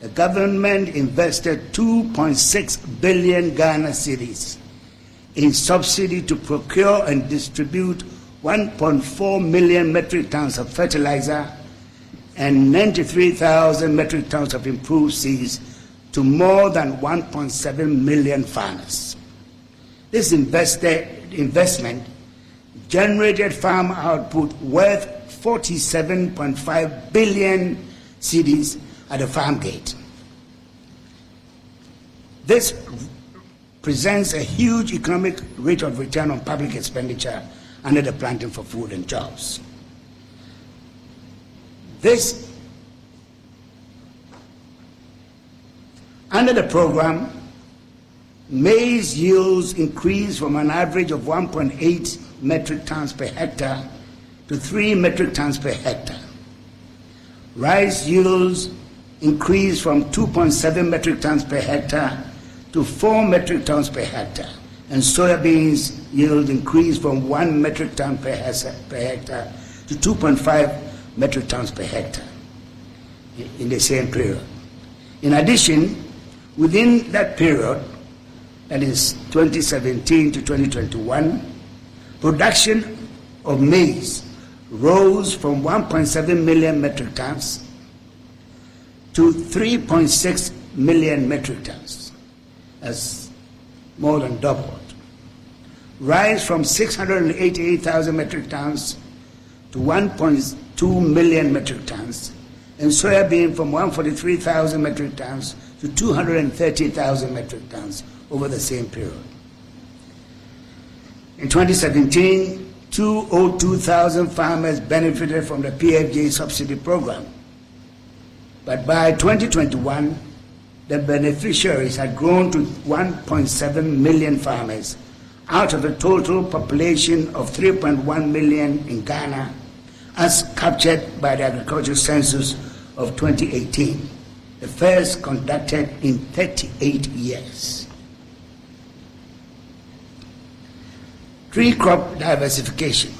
the government invested 2.6 billion Ghana cedis in subsidy to procure and distribute 1.4 million metric tons of fertilizer and 93,000 metric tons of improved seeds to more than 1.7 million farmers. This investment generated farm output worth 47.5 billion cedis at the farm gate. This presents a huge economic rate of return on public expenditure under the Planting for Food and Jobs. Under the program, maize yields increased from an average of 1.8 metric tons per hectare to 3 metric tons per hectare. Rice yields increased from 2.7 metric tons per hectare to 4 metric tons per hectare, and soybeans yield increased from 1 metric ton per hectare to 2.5 metric tons per hectare in the same period. In addition, within that period, that is 2017 to 2021, production of maize rose from 1.7 million metric tons to 3.6 million metric tons, as more than doubled. Rise from 688,000 metric tons to 1.2 million metric tons, and soybean from 143,000 metric tons to 230,000 metric tons over the same period. In 2017, 202,000 farmers benefited from the PFJ subsidy program. But by 2021, the beneficiaries had grown to 1.7 million farmers out of a total population of 3.1 million in Ghana, as captured by the Agricultural Census of 2018, the first conducted in 38 years. Tree crop diversification.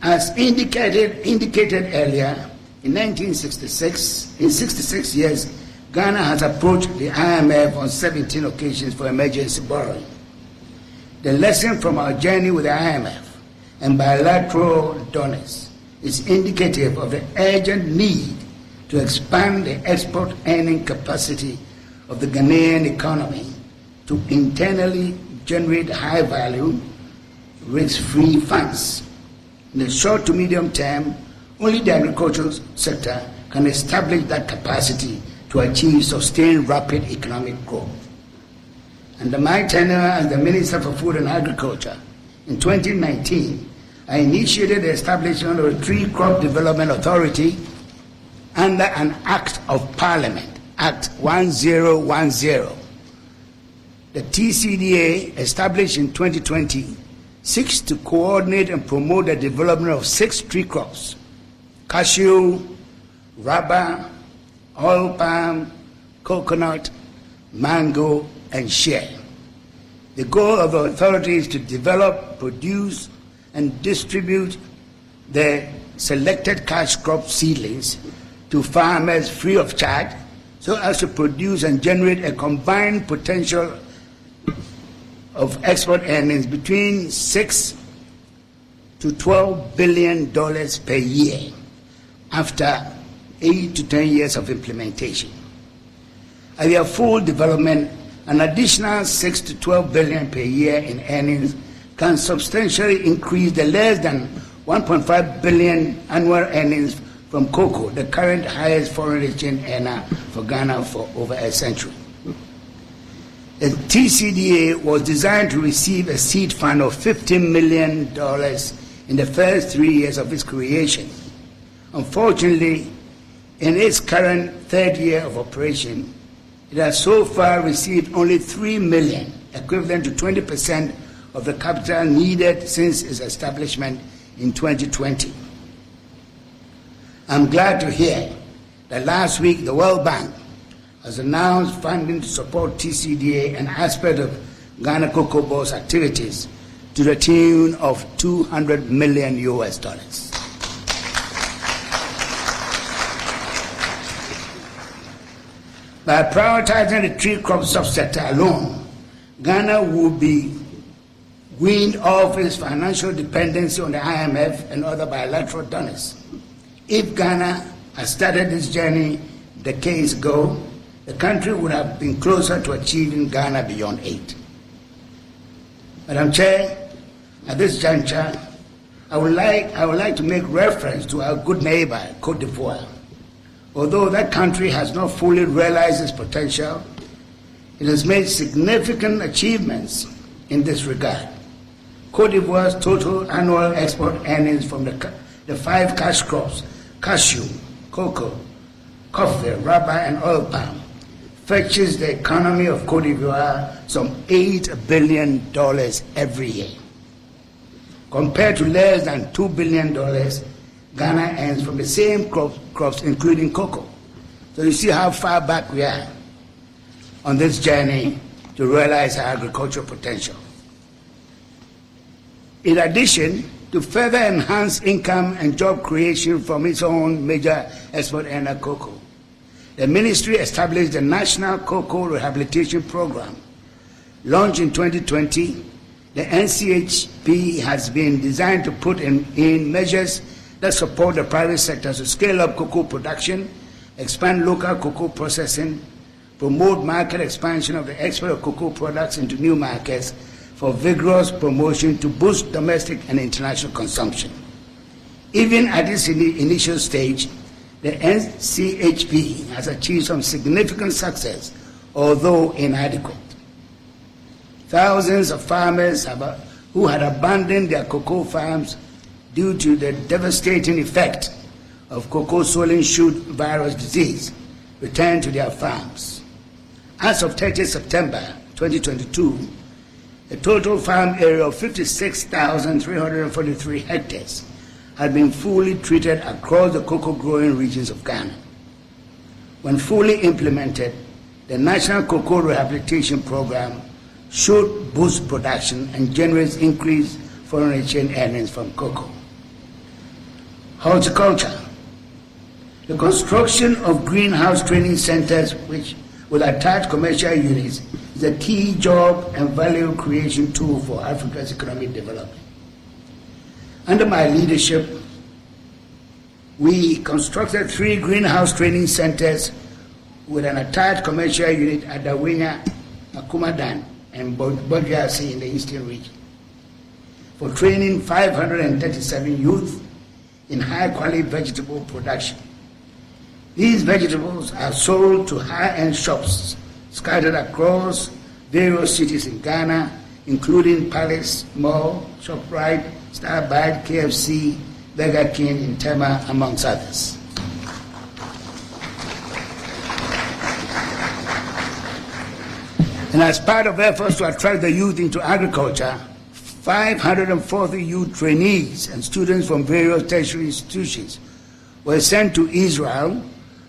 As indicated earlier, in 66 years, Ghana has approached the IMF on 17 occasions for emergency borrowing. The lesson from our journey with the IMF and bilateral donors is indicative of the urgent need to expand the export earning capacity of the Ghanaian economy to internally generate high-value, risk-free funds. In the short to medium term, only the agricultural sector can establish that capacity to achieve sustained rapid economic growth. Under my tenure as the Minister for Food and Agriculture, in 2019, I initiated the establishment of a Tree Crop Development Authority under an Act of Parliament, Act 1010. The TCDA, established in 2020, seeks to coordinate and promote the development of 6 tree crops: cashew, rubber, oil palm, coconut, mango, and shea. The goal of the authority is to develop, produce, and distribute the selected cash crop seedlings to farmers free of charge, so as to produce and generate a combined potential of export earnings between $6 to $12 billion per year after 8 to 10 years of implementation. At their full development, an additional $6 to $12 billion per year in earnings can substantially increase the less than 1.5 billion annual earnings from cocoa, the current highest foreign exchange earner for Ghana for over a century. The TCDA was designed to receive a seed fund of $50 million in the first 3 years of its creation. Unfortunately, in its current 3rd year of operation, it has so far received only $3 million, equivalent to 20% of the capital needed since its establishment in 2020. I'm glad to hear that last week the World Bank has announced funding to support TCDA and aspect of Ghana Cocoa Board's activities to the tune of $200 million. By prioritizing the tree crop subsector alone, Ghana will be weaned off its financial dependency on the IMF and other bilateral donors. If Ghana had started this journey decades ago, the country would have been closer to achieving Ghana Beyond Aid. Madam Chair, at this juncture, I would like to make reference to our good neighbor, Cote d'Ivoire. Although that country has not fully realized its potential, it has made significant achievements in this regard. Cote d'Ivoire's total annual export earnings from the five cash crops, cashew, cocoa, coffee, rubber, and oil palm, fetches the economy of Cote d'Ivoire some $8 billion every year. Compared to less than $2 billion, Ghana earns from the same crops, including cocoa. So you see how far back we are on this journey to realize our agricultural potential. In addition, to further enhance income and job creation from its own major export earner, cocoa, the ministry established the National Cocoa Rehabilitation Program. Launched in 2020, the NCHP has been designed to put in measures that support the private sector to scale up cocoa production, expand local cocoa processing, promote market expansion of the export of cocoa products into new markets for vigorous promotion to boost domestic and international consumption. Even at this initial stage, the NCHP has achieved some significant success, although inadequate. Thousands of farmers who had abandoned their cocoa farms due to the devastating effect of cocoa swollen shoot virus disease returned to their farms. As of 30 September 2022, a total farm area of 56,343 hectares had been fully treated across the cocoa growing regions of Ghana. When fully implemented, the National Cocoa Rehabilitation Program should boost production and generate increased foreign exchange earnings from cocoa. Horticulture. The construction of greenhouse training centers which will attach commercial units is a key job and value creation tool for Africa's economic development. Under my leadership, we constructed 3 greenhouse training centers with an attached commercial unit at Dawenya, Akumadan, and Budjiasi in the eastern region, for training 537 youth in high-quality vegetable production. These vegetables are sold to high-end shops scattered across various cities in Ghana, including Palace Mall, ShopRite, Starbite, KFC, Burger King in Tema, amongst others. And as part of efforts to attract the youth into agriculture, 540 youth trainees and students from various tertiary institutions were sent to Israel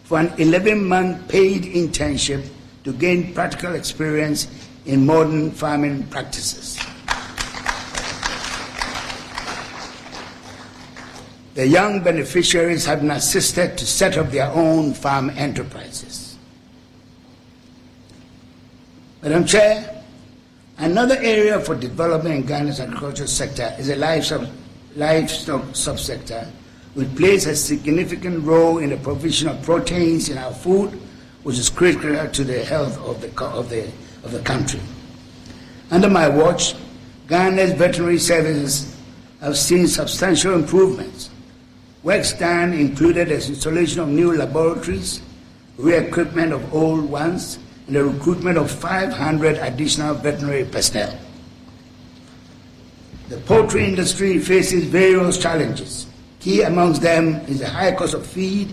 for an 11-month paid internship to gain practical experience in modern farming practices. The young beneficiaries have been assisted to set up their own farm enterprises. Madam Chair, another area for development in Ghana's agricultural sector is the livestock subsector, which plays a significant role in the provision of proteins in our food, which is critical to the health of the country. Under my watch, Ghana's veterinary services have seen substantial improvements. Works done included the installation of new laboratories, re-equipment of old ones, and the recruitment of 500 additional veterinary personnel. The poultry industry faces various challenges. Key amongst them is the high cost of feed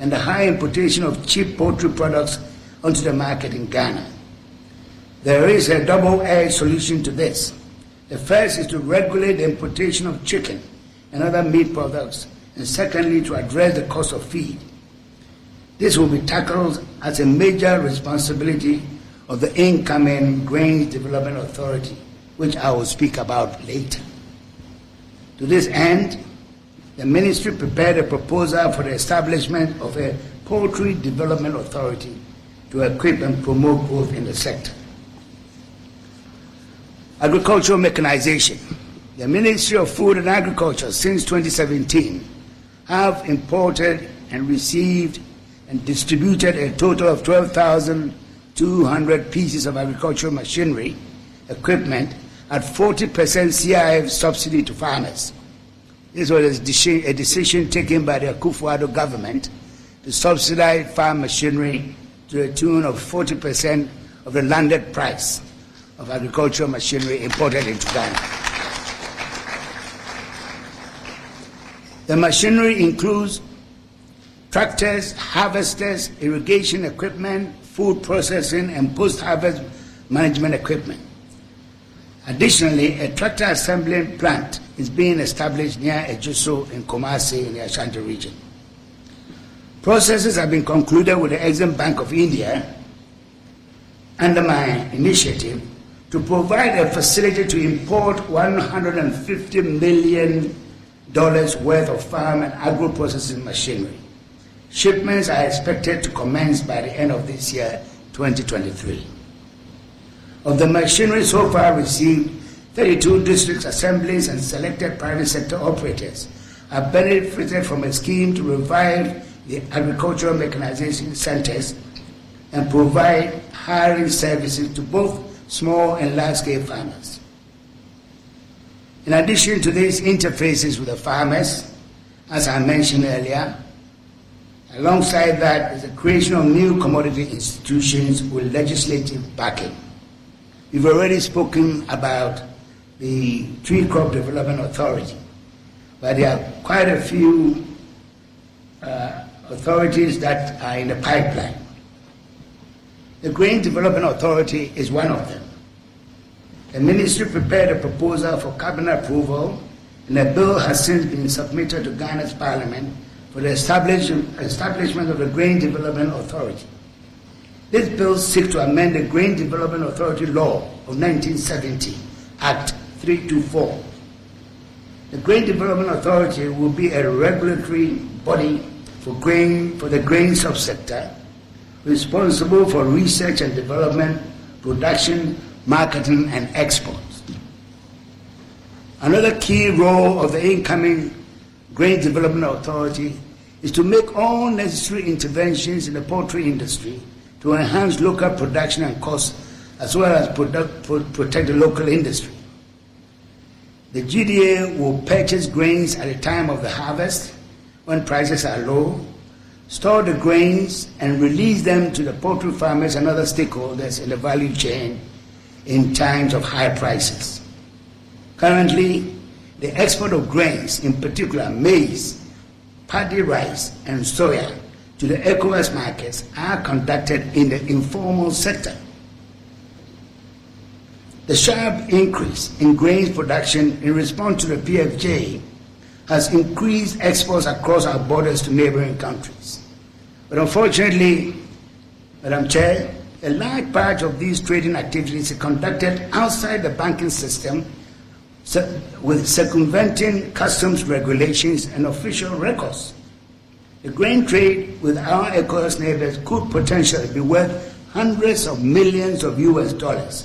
and the high importation of cheap poultry products onto the market in Ghana. There is a double-edged solution to this. The first is to regulate the importation of chicken and other meat products, and secondly, to address the cost of feed. This will be tackled as a major responsibility of the incoming Grain Development Authority, which I will speak about later. To this end, the ministry prepared a proposal for the establishment of a Poultry Development Authority to equip and promote growth in the sector. Agricultural mechanization. The Ministry of Food and Agriculture since 2017 have imported and received and distributed a total of 12,200 pieces of agricultural machinery, equipment, at 40% CIF subsidy to farmers. This was a decision taken by the Akufo-Addo government to subsidize farm machinery to the tune of 40% of the landed price of agricultural machinery imported into Ghana. The machinery includes tractors, harvesters, irrigation equipment, food processing, and post-harvest management equipment. Additionally, a tractor assembling plant is being established near Ejuso in Kumasi in the Ashanti region. Processes have been concluded with the Exim Bank of India under my initiative to provide a facility to import $150 million worth of farm and agro-processing machinery. Shipments are expected to commence by the end of this year, 2023. Of the machinery so far received, 32 districts, assemblies, and selected private sector operators have benefited from a scheme to revive the agricultural mechanization centers and provide hiring services to both small and large-scale farmers. In addition to these interfaces with the farmers, as I mentioned earlier, alongside that is the creation of new commodity institutions with legislative backing. We've already spoken about the Tree Crop Development Authority, but there are quite a few authorities that are in the pipeline. The Grain Development Authority is one of them. The ministry prepared a proposal for cabinet approval, and a bill has since been submitted to Ghana's parliament for the establishment of the Grain Development Authority. This bill seeks to amend the Grain Development Authority Law of 1970, Act 324. The Grain Development Authority will be a regulatory body for the grain subsector, responsible for research and development, production, marketing, and exports. Another key role of the incoming Grain Development Authority is to make all necessary interventions in the poultry industry to enhance local production and costs, as well as protect the local industry. The GDA will purchase grains at the time of the harvest, when prices are low, store the grains and release them to the poultry farmers and other stakeholders in the value chain in times of high prices. Currently, the export of grains, in particular maize, paddy rice, and soya, to the ECOWAS markets are conducted in the informal sector. The sharp increase in grains production in response to the PFJ has increased exports across our borders to neighboring countries. But unfortunately, Madam Chair, a large part of these trading activities are conducted outside the banking system with circumventing customs regulations and official records. The grain trade with our ECOWAS neighbors could potentially be worth hundreds of millions of US dollars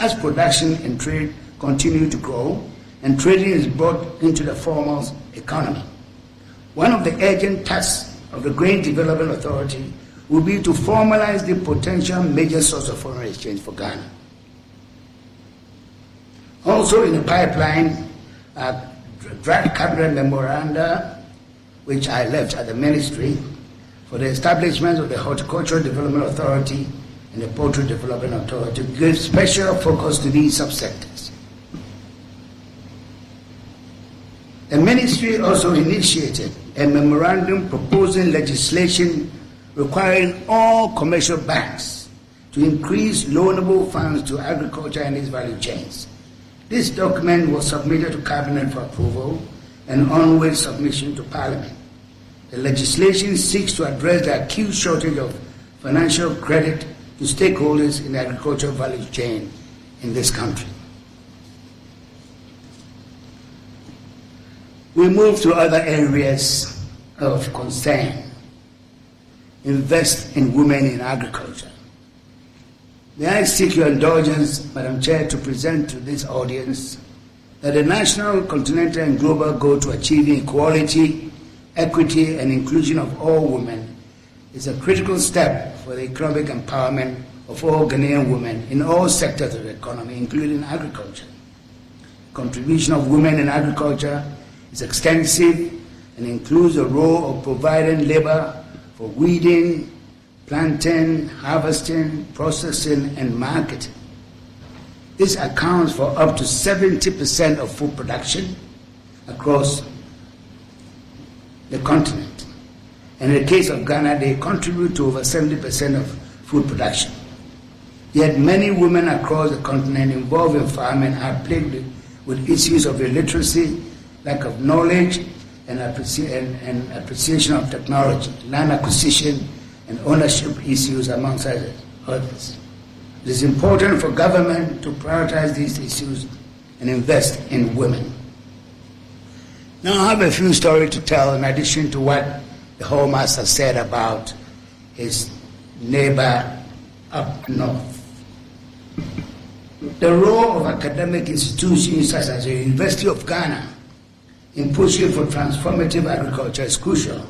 as production and trade continue to grow and trading is brought into the formal economy. One of the urgent tasks of the Grain Development Authority will be to formalize the potential major source of foreign exchange for Ghana. Also in the pipeline are draft cabinet memoranda, which I left at the ministry, for the establishment of the Horticultural Development Authority and the Poultry Development Authority to give special focus to these subsectors. The ministry also initiated a memorandum proposing legislation requiring all commercial banks to increase loanable funds to agriculture and its value chains. This document was submitted to Cabinet for approval and onward submission to Parliament. The legislation seeks to address the acute shortage of financial credit to stakeholders in the agricultural value chain in this country. We move to other areas of concern. Invest in women in agriculture. May I seek your indulgence, Madam Chair, to present to this audience that the national, continental, and global goal to achieving equality, equity, and inclusion of all women is a critical step for the economic empowerment of all Ghanaian women in all sectors of the economy, including agriculture. The contribution of women in agriculture is extensive and includes the role of providing labor for weeding, planting, harvesting, processing, and marketing. This accounts for up to 70% of food production across the continent. And in the case of Ghana, they contribute to over 70% of food production. Yet many women across the continent involved in farming are plagued with issues of illiteracy, lack of knowledge, and appreciation of technology, land acquisition, and ownership issues, amongst others. It is important for government to prioritize these issues and invest in women. Now I have a few stories to tell in addition to what the Hall Master said about his neighbor up north. The role of academic institutions such as the University of Ghana in pushing for transformative agriculture is crucial.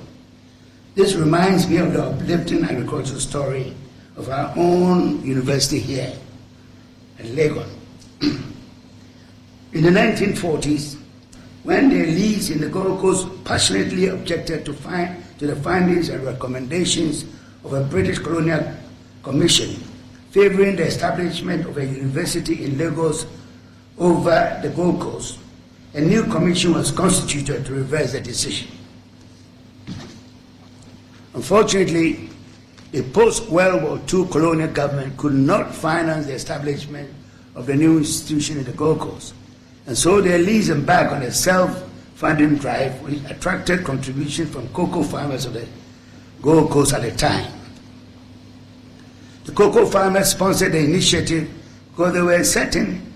This reminds me of the uplifting agricultural story of our own university here at Lagos. In the 1940s, when the elites in the Gold Coast passionately objected to the findings and recommendations of a British colonial commission favoring the establishment of a university in Lagos over the Gold Coast, a new commission was constituted to reverse the decision. Unfortunately, the post-World War II colonial government could not finance the establishment of the new institution in the Gold Coast, and so the elites embarked on a self-funding drive which attracted contributions from cocoa farmers of the Gold Coast at the time. The cocoa farmers sponsored the initiative because they were certain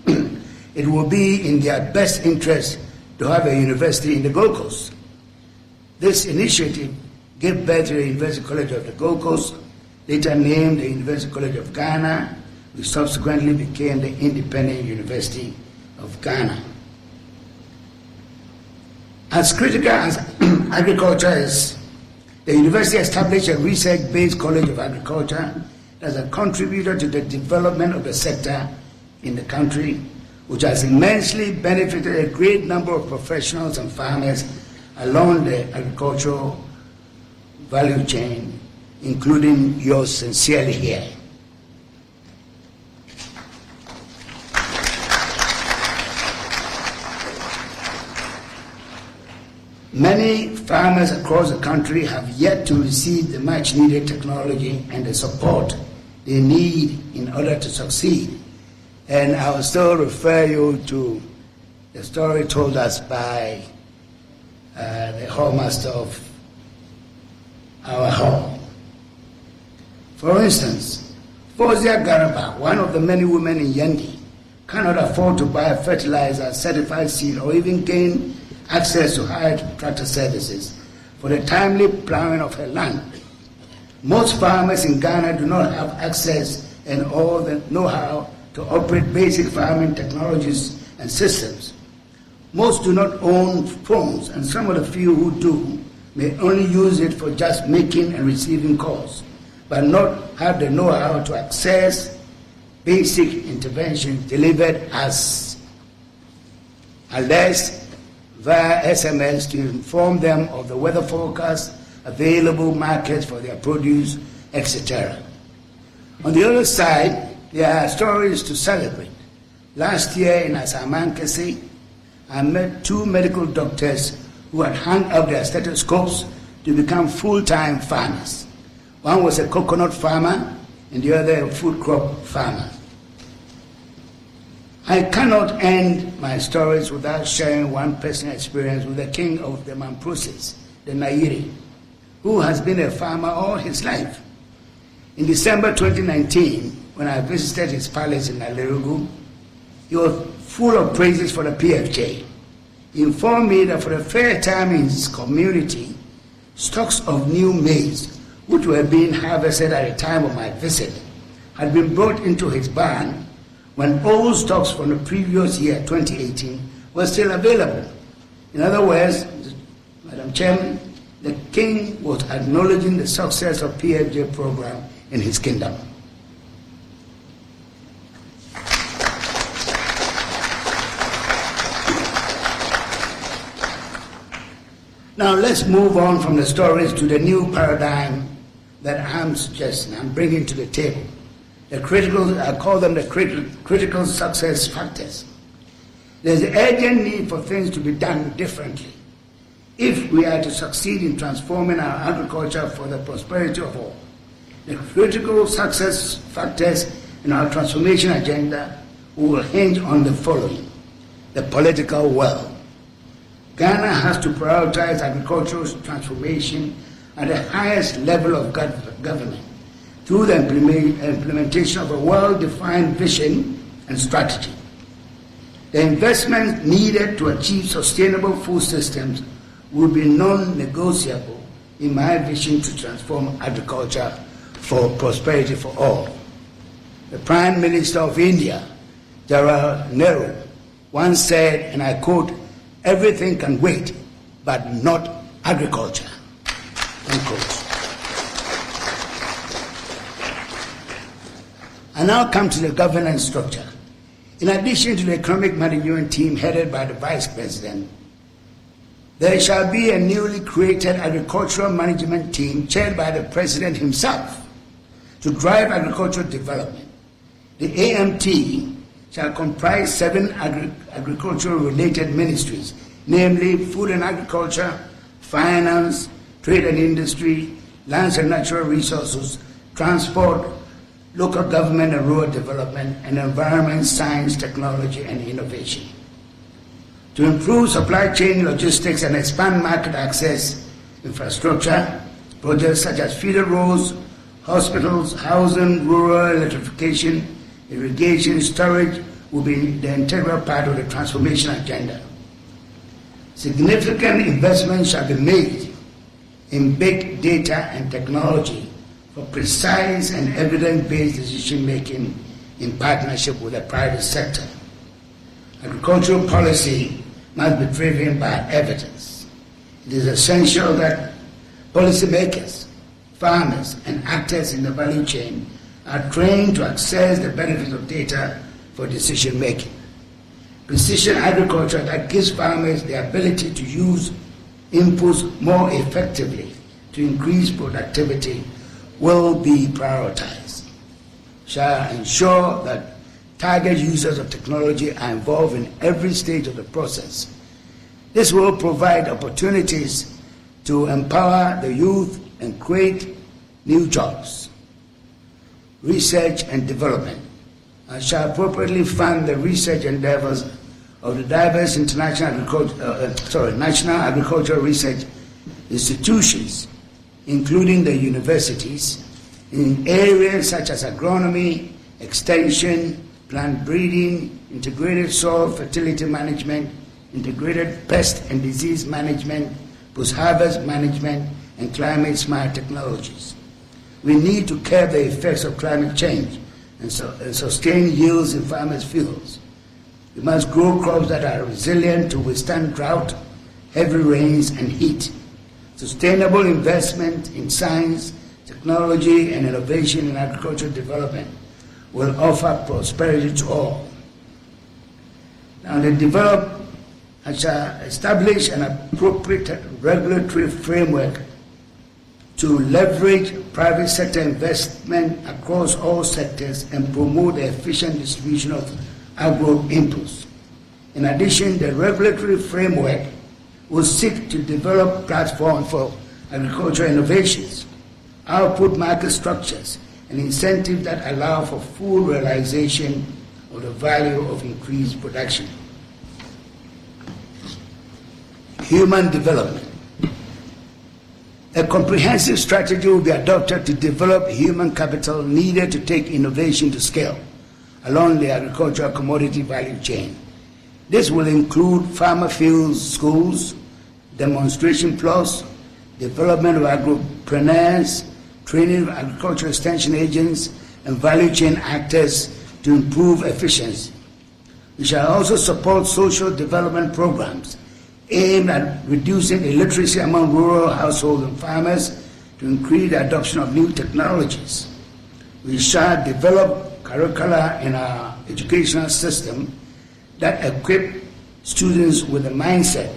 it would be in their best interest to have a university in the Gold Coast. This initiative gave birth to the University College of the Gold Coast, later named the University College of Ghana, which subsequently became the Independent University of Ghana. As critical as agriculture is, the university established a research-based College of Agriculture as a contributor to the development of the sector in the country, which has immensely benefited a great number of professionals and farmers along the agricultural value chain, including yours sincerely here. Many farmers across the country have yet to receive the much-needed technology and the support they need in order to succeed. And I will still refer you to the story told us by the Hallmaster of our hall. For instance, Fosia Garaba, one of the many women in Yendi, cannot afford to buy fertilizer, certified seed, or even gain access to hired tractor services for the timely plowing of her land. Most farmers in Ghana do not have access and all the know-how to operate basic farming technologies and systems. Most do not own phones, and some of the few who do may only use it for just making and receiving calls, but not have the know-how to access basic interventions delivered as alerts via SMS to inform them of the weather forecast, available markets for their produce, etc. On the other side, there are stories to celebrate. Last year in Asamankese, I met two medical doctors who had hung up their stethoscopes to become full-time farmers. One was a coconut farmer and the other a food crop farmer. I cannot end my stories without sharing one personal experience with the king of the Mamprosis, the Nayiri, who has been a farmer all his life. In December 2019, when I visited his palace in Nalirugu, he was full of praises for the PFJ. He informed me that for the first time in his community, stocks of new maize, which were being harvested at the time of my visit, had been brought into his barn when old stocks from the previous year, 2018, were still available. In other words, Madam Chairman, the King was acknowledging the success of PFJ program in his kingdom. Now let's move on from the stories to the new paradigm that I'm suggesting, I'm bringing to the table. The critical, I call them the critical success factors. There's an urgent need for things to be done differently if we are to succeed in transforming our agriculture for the prosperity of all. The critical success factors in our transformation agenda will hinge on the following: the political will. Ghana has to prioritize agricultural transformation at the highest level of government through the implementation of a well-defined vision and strategy. The investments needed to achieve sustainable food systems will be non-negotiable in my vision to transform agriculture for prosperity for all. The Prime Minister of India, Jawaharlal Nehru, once said, and I quote, "Everything can wait, but not agriculture." Unquote. I now come to the governance structure. In addition to the economic management team headed by the Vice President, there shall be a newly created agricultural management team chaired by the President himself to drive agricultural development. The AMT shall comprise 7 agricultural-related ministries, namely food and agriculture, finance, trade and industry, lands and natural resources, transport, local government and rural development, and environment, science, technology, and innovation. To improve supply chain logistics and expand market access, infrastructure, projects such as feeder roads, hospitals, housing, rural electrification, irrigation, storage will be the integral part of the transformation agenda. Significant investments shall be made in big data and technology for precise and evidence-based decision-making in partnership with the private sector. Agricultural policy must be driven by evidence. It is essential that policymakers, farmers, and actors in the value chain are trained to access the benefits of data for decision making. Precision agriculture that gives farmers the ability to use inputs more effectively to increase productivity will be prioritized. Shall ensure that target users of technology are involved in every stage of the process. This will provide opportunities to empower the youth and create new jobs. Research and development, and shall appropriately fund the research endeavors of the diverse national agricultural research institutions, including the universities, in areas such as agronomy, extension, plant breeding, integrated soil fertility management, integrated pest and disease management, post-harvest management, and climate-smart technologies. We need to curb the effects of climate change and sustain yields in farmers' fields. We must grow crops that are resilient to withstand drought, heavy rains, and heat. Sustainable investment in science, technology, and innovation in agricultural development will offer prosperity to all. Now, they develop and shall establish an appropriate regulatory framework to leverage private sector investment across all sectors and promote the efficient distribution of agro inputs. In addition, the regulatory framework will seek to develop platforms for agricultural innovations, output market structures, and incentives that allow for full realization of the value of increased production. Human development. A comprehensive strategy will be adopted to develop human capital needed to take innovation to scale along the agricultural commodity value chain. This will include farmer fields, schools, demonstration plots, development of agropreneurs, training of agricultural extension agents, and value chain actors to improve efficiency. We shall also support social development programs aimed at reducing illiteracy among rural households and farmers to increase the adoption of new technologies. We shall develop curricula in our educational system that equip students with a mindset,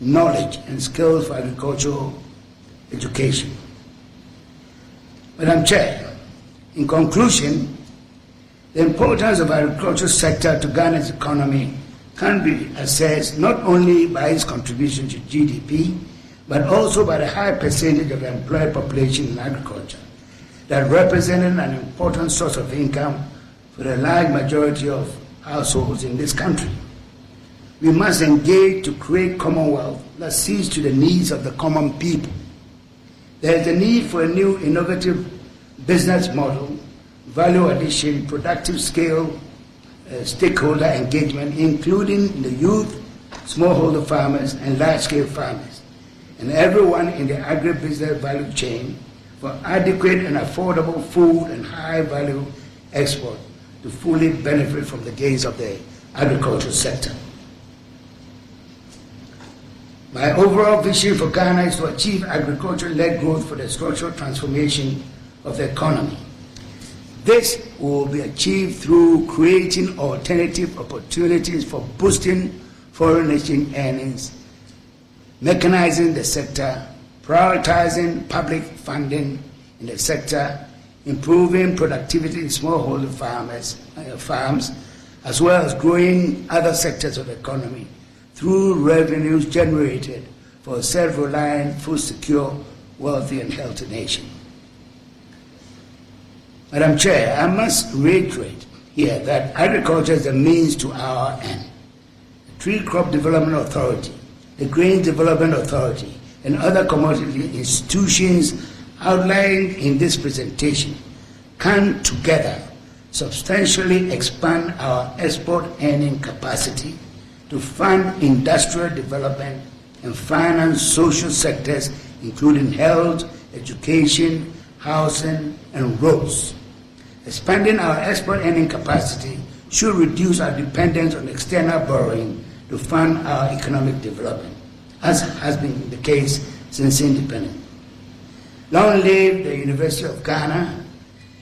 knowledge, and skills for agricultural education. Madam Chair, in conclusion, the importance of the agricultural sector to Ghana's economy can be assessed not only by its contribution to GDP, but also by the high percentage of the employed population in agriculture that represented an important source of income for the large majority of households in this country. We must engage to create commonwealth that sees to the needs of the common people. There is a need for a new innovative business model, value addition, productive scale, stakeholder engagement, including the youth, smallholder farmers, and large-scale farmers, and everyone in the agribusiness value chain for adequate and affordable food and high-value export to fully benefit from the gains of the agricultural sector. My overall vision for Ghana is to achieve agriculture-led growth for the structural transformation of the economy. This will be achieved through creating alternative opportunities for boosting foreign exchange earnings, mechanizing the sector, prioritizing public funding in the sector, improving productivity in smallholder farms, as well as growing other sectors of the economy through revenues generated for a self-reliant, food-secure, wealthy, and healthy nation. Madam Chair, I must reiterate here that agriculture is a means to our end. The Tree Crop Development Authority, the Grain Development Authority, and other commodity institutions outlined in this presentation can together substantially expand our export earning capacity to fund industrial development and finance social sectors, including health, education, housing, and roads. Expanding our export earning capacity should reduce our dependence on external borrowing to fund our economic development, as has been the case since independence. Long live the University of Ghana.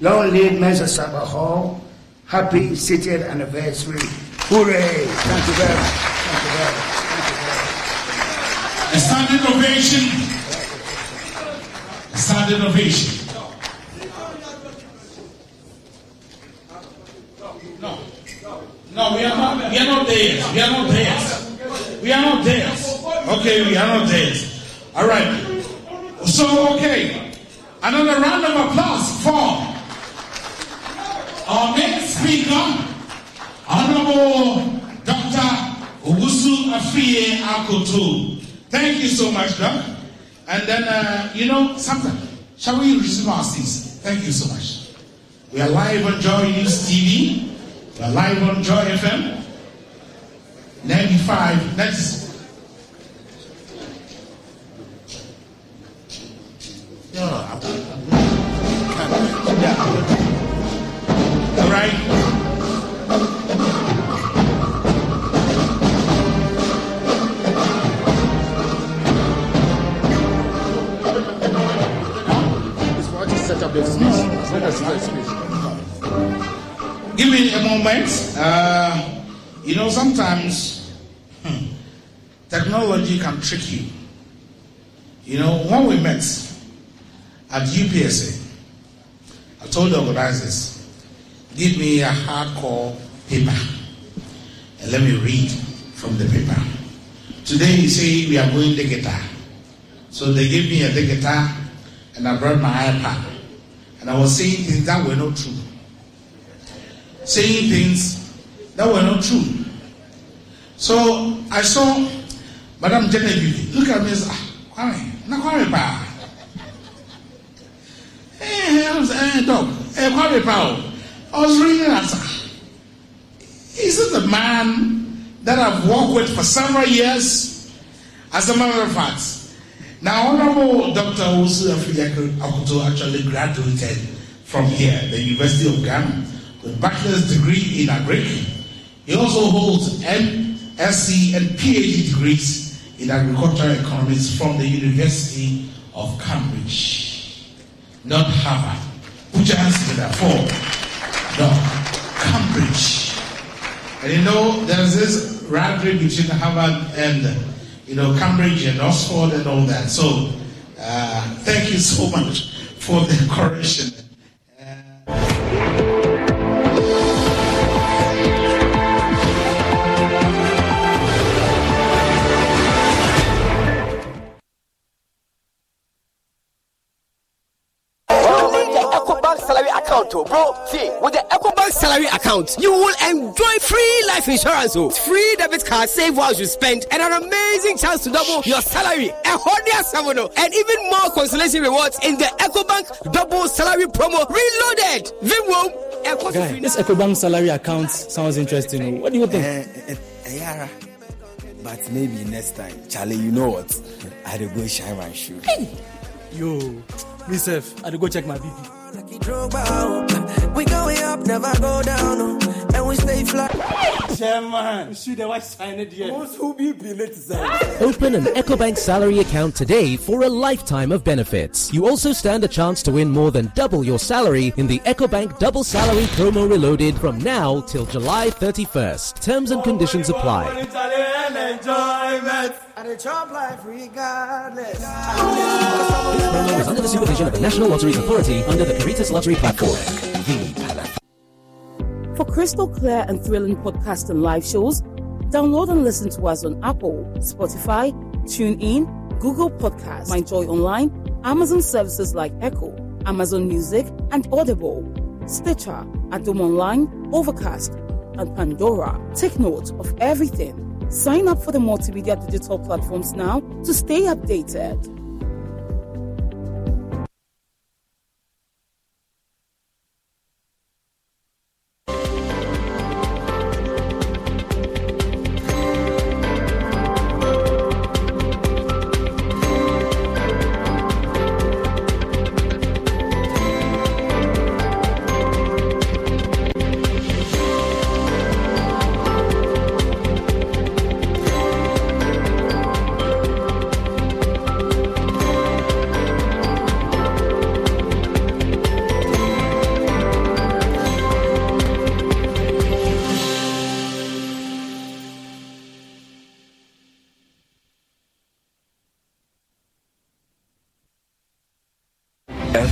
Long live Mesa Sabah Hall. Happy 60th anniversary. Hooray! Thank you very much. Thank you very much. Thank you very much. A standing ovation. A standing ovation. No, we are not there. Okay, we are not there. All right. So, okay. Another round of applause for our next speaker, Honorable Dr. Ogusu Afiye Akoto. Thank you so much, Doc. And then, sometimes, shall we receive our seats? Thank you so much. We are live on Joy News TV. We are live on Joy FM. 95. All right. Give me a moment. Sometimes technology can trick you. When we met at UPSA, I told the organizers, give me a hardcore paper and let me read from the paper. Today you say we are going to the guitar. So they gave me a guitar and I brought my iPad. And I was saying things that were not true. Saying things that were not true. So I saw Madame Genevieve look at me and say, I was reading that. Is it the man that I've worked with for several years? As a matter of fact, now, Honorable Dr. Ogusu Afiye Akoto actually graduated from here, the University of Ghana, with bachelor's degree in agri. He also holds MSc and PhD degrees in agricultural economics from the University of Cambridge, not Harvard. Put your hands together for no, Cambridge. And you know, there's this rivalry between Harvard and, you know, Cambridge and Oxford and all that. So thank you so much for the correction. Bro, see, with the EcoBank salary account, you will enjoy free life insurance, free debit card, save while you spend, and an amazing chance to double your salary, and even more consolation rewards in the EcoBank double salary promo reloaded. Guy, this EcoBank salary account sounds interesting. What do you think? Yeah, but maybe next time, Charlie, you know what? I'll go shine my shoe. Hey. Yo, myself, I'll go check my BP. We going up, never go down, and we stay flat. Chairman, see the watch sign it yet. Open an EcoBank salary account today for a lifetime of benefits. You also stand a chance to win more than double your salary in the EcoBank Double Salary Promo Reloaded from now till July 31st. Terms and conditions apply. And a job life regardless. This promo is under the supervision of the National Lotteries Authority under the Caritas Lottery Platform. For crystal clear and thrilling podcasts and live shows, download and listen to us on Apple, Spotify, TuneIn, Google Podcasts, MyJoy Online, Amazon services like Echo, Amazon Music, and Audible, Stitcher, Adom Online, Overcast, and Pandora. Take note of everything. Sign up for the multimedia digital platforms now to stay updated.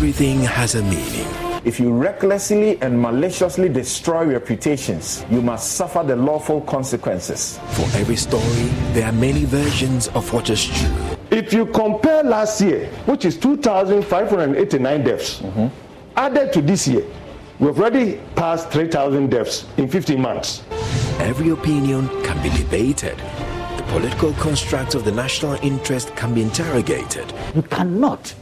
Everything has a meaning. If you recklessly and maliciously destroy reputations, you must suffer the lawful consequences. For every story, there are many versions of what is true. If you compare last year, which is 2,589 deaths, added to this year, we've already passed 3,000 deaths in 15 months. Every opinion can be debated. The political construct of the national interest can be interrogated. You cannot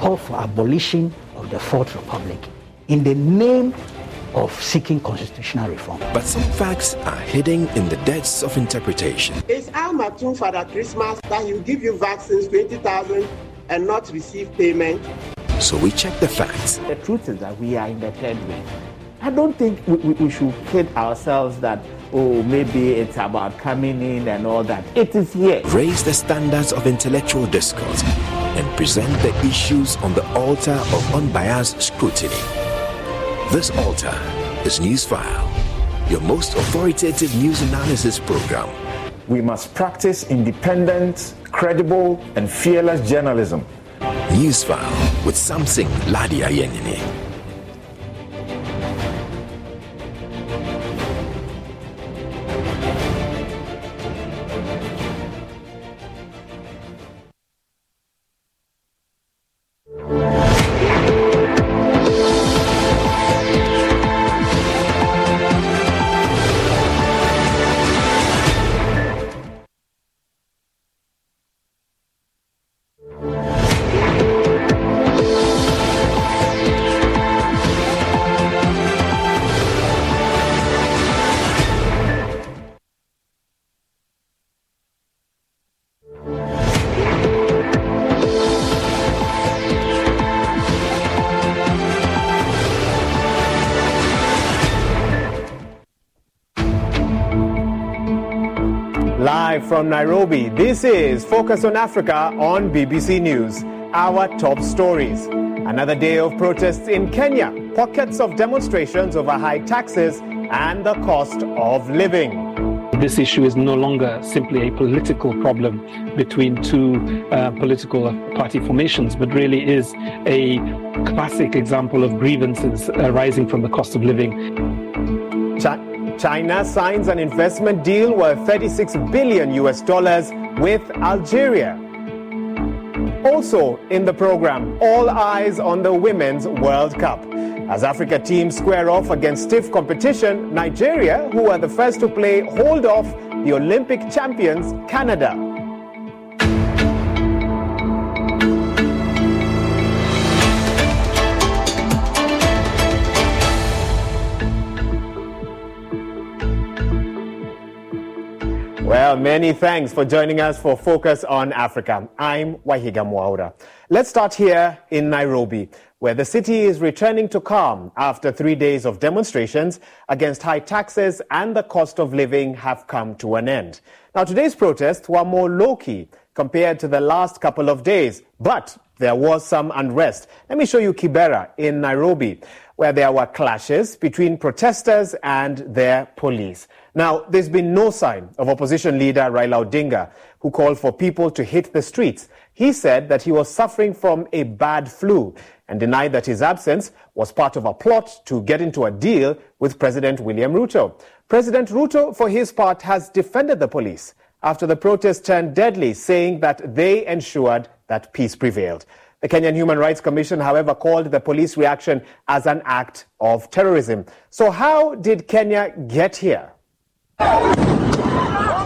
call for abolition of the Fourth Republic in the name of seeking constitutional reform. But some facts are hidden in the depths of interpretation. It's our Matum Father Christmas that you give you vaccines 20,000 and not receive payment. So we check the facts. The truth is that we are in the third wave. I don't think we should kid ourselves that, oh, maybe it's about coming in and all that. It is here. Raise the standards of intellectual discourse and present the issues on the altar of unbiased scrutiny. This altar is Newsfile, your most authoritative news analysis program. We must practice independent, credible, and fearless journalism. Newsfile with Samson Ladia Yenini. Live from Nairobi, this is Focus on Africa on BBC News. Our top stories. Another day of protests in Kenya, pockets of demonstrations over high taxes and the cost of living. This issue is no longer simply a political problem between two political party formations, but really is a classic example of grievances arising from the cost of living. China signs an investment deal worth $36 billion with Algeria. Also in the program, all eyes on the Women's World Cup. As Africa teams square off against stiff competition, Nigeria, who are the first to play, hold off the Olympic champions, Canada. Well, many thanks for joining us for Focus on Africa. I'm Wahiga Mwaura. Let's start here in Nairobi, where the city is returning to calm after 3 days of demonstrations against high taxes and the cost of living have come to an end. Now, today's protests were more low-key compared to the last couple of days, but there was some unrest. Let me show you Kibera in Nairobi, where there were clashes between protesters and their police. Now, there's been no sign of opposition leader Raila Odinga, who called for people to hit the streets. He said that he was suffering from a bad flu and denied that his absence was part of a plot to get into a deal with President William Ruto. President Ruto, for his part, has defended the police after the protests turned deadly, saying that they ensured that peace prevailed. The Kenyan Human Rights Commission, however, called the police reaction as an act of terrorism. So how did Kenya get here?